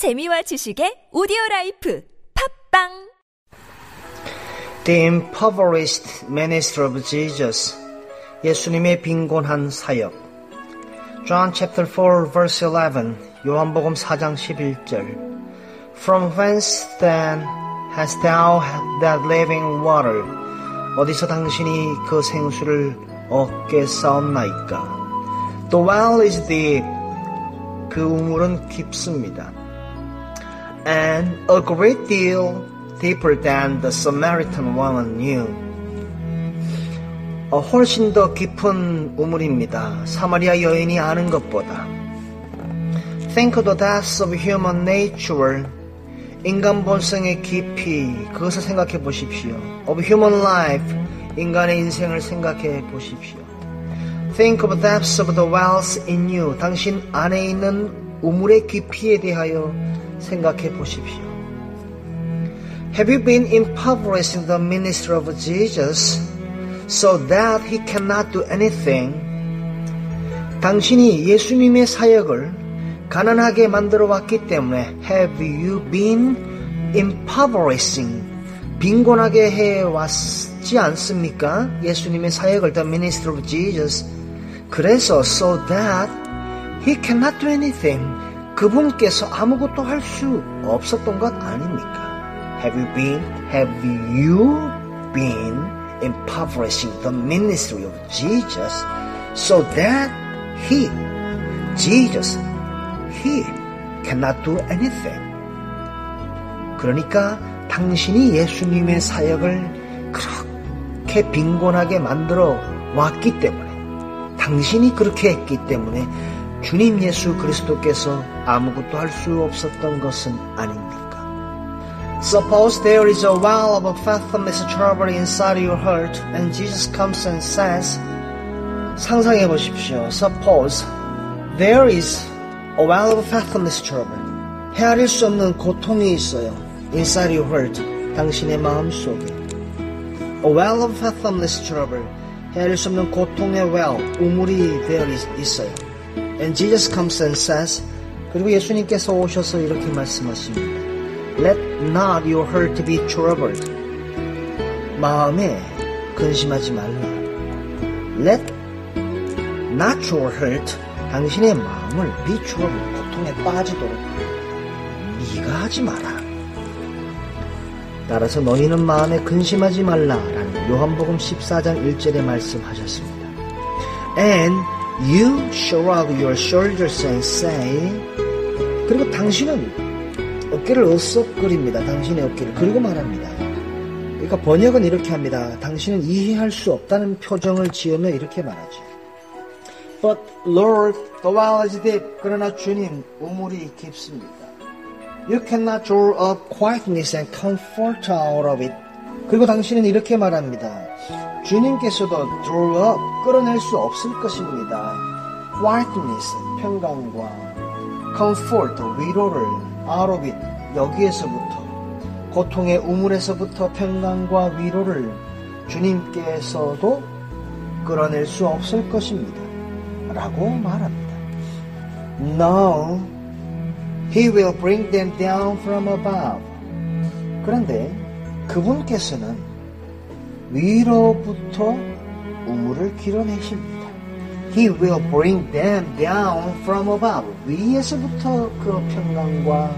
재미와 지식의 오디오라이프 팝빵 The impoverished ministry of Jesus. 예수님의 빈곤한 사역. John chapter 4 verse 11. 요한복음 4장 11절. From whence then hast thou that living water? 어디서 당신이 그 생수를 얻겠사옵나이까? The well is deep. 그 우물은 깊습니다. And a great deal deeper than the Samaritan woman knew. 훨씬 더 깊은 우물입니다. 사마리아 여인이 아는 것보다. Think of the depths of human nature. 인간 본성의 깊이, 그것을 생각해 보십시오. Of human life. 인간의 인생을 생각해 보십시오. Think of the depths of the wells in you. 당신 안에 있는 우물의 깊이에 대하여 생각해 보십시오. Have you been impoverished in the ministry of Jesus so that he cannot do anything? 당신이 예수님의 사역을 가난하게 만들어 왔기 때문에 Have you been impoverishing? 빈곤하게 해왔지 않습니까? 예수님의 사역을 the ministry of Jesus. 그래서 so that he cannot do anything. 그분께서 아무것도 할 수 없었던 것 아닙니까? Have you been impoverishing the ministry of Jesus so that he cannot do anything? 그러니까 당신이 예수님의 사역을 그렇게 빈곤하게 만들어 왔기 때문에, 당신이 그렇게 했기 때문에 주님 예수 그리스도께서 아무것도 할 수 없었던 것은 아닙니다. Suppose there is a well of fathomless trouble inside your heart, and Jesus comes and says, 상상해 보십시오. Suppose there is a well of fathomless trouble. 헤아릴 수 없는 고통이 있어요. Inside your heart, 당신의 마음 속에. A well of fathomless trouble. 헤아릴 수 없는 고통의 well, 우물이 되어 있어요. And Jesus comes and says, 그리고 예수님께서 오셔서 이렇게 말씀하십니다. Let not your heart be troubled. 마음에 근심하지 말라. Let not your heart, 당신의 마음을 be troubled, 고통에 빠지도록 네가 하지 마라. 따라서 너희는 마음에 근심하지 말라라는 요한복음 14장 1절에 말씀하셨습니다. And you shrug your shoulders and say, 그리고 당신은 어깨를 으쓱거립니다. 당신의 어깨를. 그리고 말합니다. 그러니까 번역은 이렇게 합니다. 당신은 이해할 수 없다는 표정을 지으며 이렇게 말하죠. But Lord, the well is deep. 그러나 주님, 우물이 깊습니다. You cannot draw up quietness and comfort out of it. 그리고 당신은 이렇게 말합니다. 주님께서도 draw up, 끌어낼 수 없을 것입니다. quietness, 평강과 comfort, 위로를 out of it, 여기에서부터, 고통의 우물에서부터 평강과 위로를 주님께서도 끌어낼 수 없을 것입니다. 라고 말합니다. No, he will bring them down from above. 그런데 그분께서는 위로부터 우물을 길어내십니다. He will bring them down from above. 위에서부터 그 평강과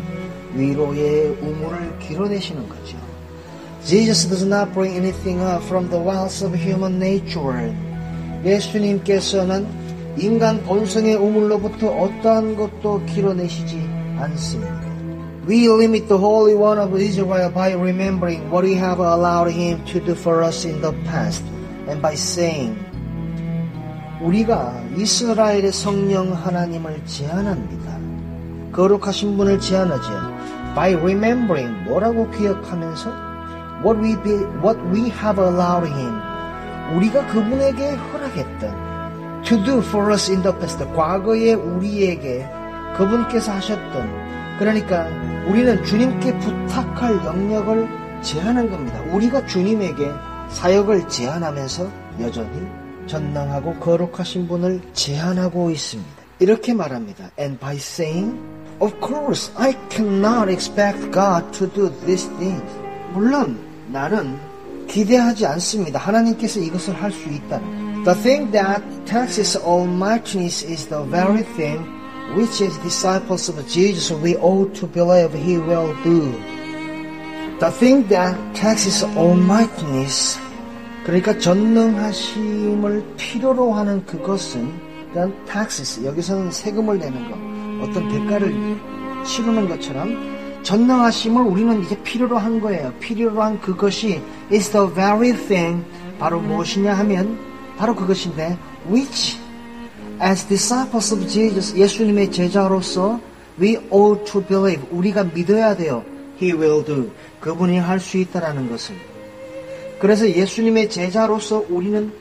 위로의 우물을 길어내시는 거죠. Jesus does not bring anything up from the wells of human nature. 예수님께서는 인간 본성의 우물로부터 어떠한 것도 길어내시지 않습니다. We limit the Holy One of Israel by remembering what we have allowed him to do for us in the past and by saying, 우리가 이스라엘의 성령 하나님을 제한합니다. 거룩하신 분을 제한하죠. By remembering, 뭐라고 기억하면서? What we have allowed him. 우리가 그분에게 허락했던 to do for us in the past. 과거에 우리에게 그분께서 하셨던, 그러니까 우리는 주님께 부탁할 영역을 제한한 겁니다. 우리가 주님에게 사역을 제한하면서 여전히 전능하고 거룩하신 분을 제한하고 있습니다. 이렇게 말합니다. And by saying, Of course, I cannot expect God to do these things. 물론 나는 기대하지 않습니다. 하나님께서 이것을 할 수 있다는. The thing that taxes all mightiness is the very thing which as disciples of Jesus we ought to believe He will do. The thing that taxes all mightiness, 그러니까 전능하심을 필요로 하는 그것은 일단 taxes, 여기서는 세금을 내는 것, 어떤 대가를 치르는 것처럼 전능하심을 우리는 이제 필요로 한 거예요. 필요로 한 그것이 is the very thing, 바로 무엇이냐 하면 바로 그것인데 which as disciples of Jesus, 예수님의 제자로서 we ought to believe, 우리가 믿어야 돼요. He will do, 그분이 할 수 있다라는 것을. 그래서 예수님의 제자로서 우리는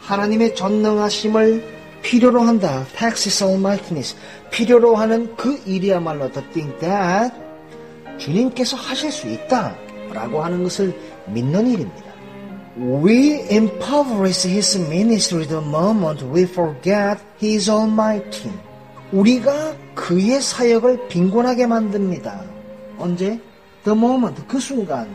하나님의 전능하심을 필요로 한다. Taxes all mightiness, 필요로 하는 그 일이야말로 the thing that 주님께서 하실 수 있다라고 하는 것을 믿는 일입니다. We impoverish His ministry the moment we forget He is almighty. 우리가 그의 사역을 빈곤하게 만듭니다. 언제? The moment, 그 순간.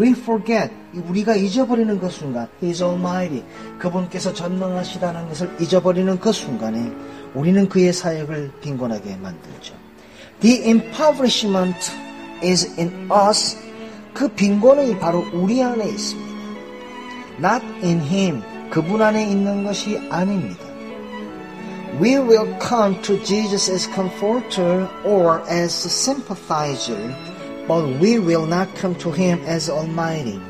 We forget, 우리가 잊어버리는 그 순간. He is almighty. 그분께서 전능하시다는 것을 잊어버리는 그 순간에 우리는 그의 사역을 빈곤하게 만들죠. The impoverishment is in us. 그 빈곤이 바로 우리 안에 있습니다. Not in him. 그분 안에 있는 것이 아닙니다. We will come to Jesus as comforter or as sympathizer, but we will not come to him as almighty.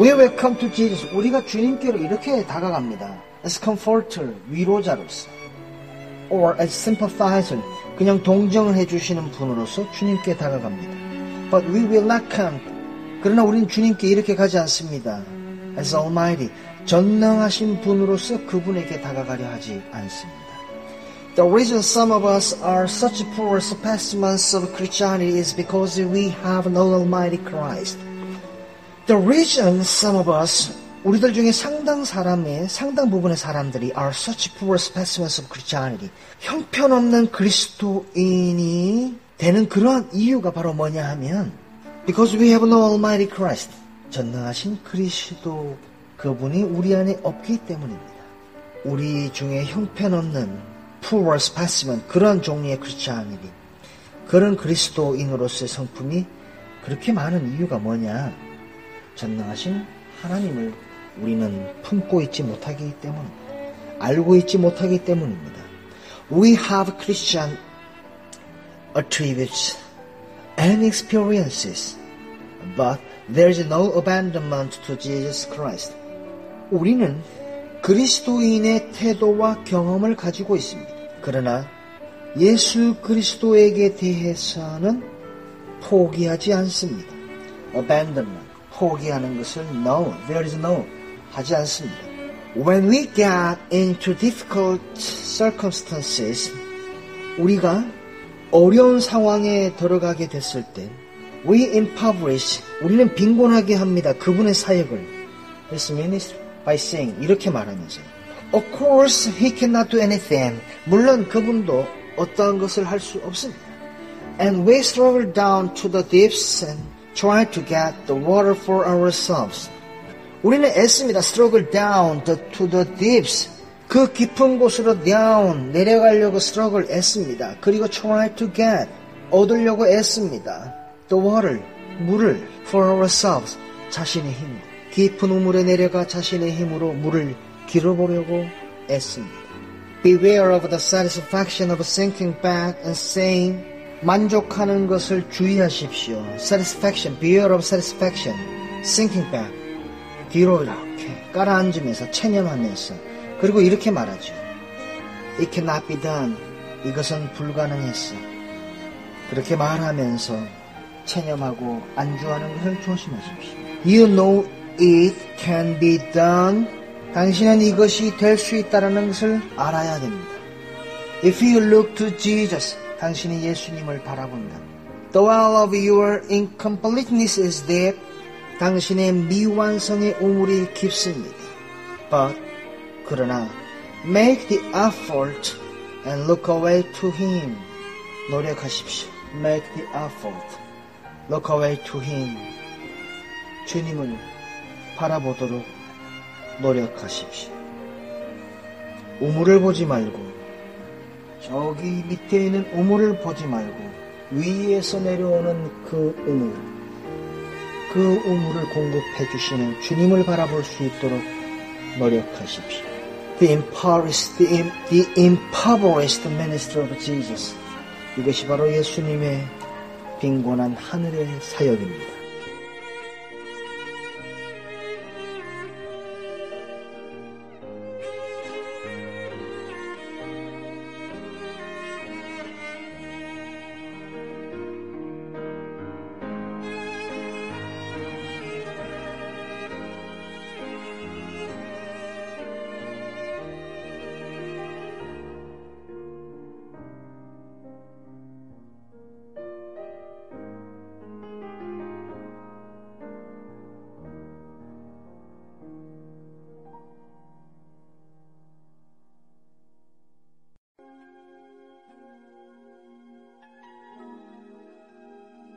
We will come to Jesus. 우리가 주님께로 이렇게 다가갑니다. As comforter, 위로자로서. Or as sympathizer, 그냥 동정을 해주시는 분으로서 주님께 다가갑니다. But we will not come. 그러나 우리는 주님께 이렇게 가지 않습니다. As Almighty, 전능하신 분으로서 그분에게 다가가려 하지 않습니다. The reason some of us are such poor specimens of Christianity is because we have no Almighty Christ. The reason some of us, 우리들 중에 상당 부분의 사람들이 are such poor specimens of Christianity. 형편없는 그리스도인이 되는 그러한 이유가 바로 뭐냐 하면 because we have no Almighty Christ. 전능하신 그리스도 그분이 우리 안에 없기 때문입니다. 우리 중에 형편없는 poor specimen, 그런 종류의 Christianity, 그런 그리스도인으로서의 성품이 그렇게 많은 이유가 뭐냐, 전능하신 하나님을 우리는 품고 있지 못하기 때문입니다. 알고 있지 못하기 때문입니다. We have Christian attributes and experiences, but there is no abandonment to Jesus Christ. 우리는 그리스도인의 태도와 경험을 가지고 있습니다. 그러나 예수 그리스도에게 대해서는 포기하지 않습니다. Abandonment, 포기하는 것을 no, there is no. 하지 않습니다. When we get into difficult circumstances, 우리가 어려운 상황에 들어가게 됐을 때 we impoverish, 우리는 빈곤하게 합니다. 그분의 사역을 His ministry by saying, 이렇게 말하면서 Of course he cannot do anything. 물론 그분도 어떠한 것을 할 수 없습니다. And we struggle down to the depths and try to get the water for ourselves. 우리는 애씁니다. struggle down to the deeps, 그 깊은 곳으로 down, 내려가려고 struggle 애씁니다. 그리고 try to get, 얻으려고 애씁니다. the water, 물을 for ourselves, 자신의 힘, 깊은 우물에 내려가 자신의 힘으로 물을 길어보려고 애씁니다. beware of the satisfaction of sinking back and saying, 만족하는 것을 주의하십시오. satisfaction, beware of satisfaction, sinking back, 뒤로 이렇게 깔아앉으면서 체념하면서, 그리고 이렇게 말하죠. It cannot be done. 이것은 불가능했어. 그렇게 말하면서 체념하고 안주하는 것을 조심하십시오. You know it can be done. 당신은 이것이 될 수 있다는 것을 알아야 됩니다. If you look to Jesus, 당신이 예수님을 바라본다. The well of your incompleteness is deep. 당신의 미완성의 우물이 깊습니다. But, 그러나, make the effort and look away to him. 노력하십시오. Make the effort. Look away to Him. 주님을 바라보도록 노력하십시오. 우물을 보지 말고, 저기 밑에 있는 우물을 보지 말고 위에서 내려오는 그 우물, 그 우물을 공급해 주시는 주님을 바라볼 수 있도록 노력하십시오. The impoverished ministry of Jesus. 이것이 바로 예수님의 빈곤한 하늘의 사역입니다.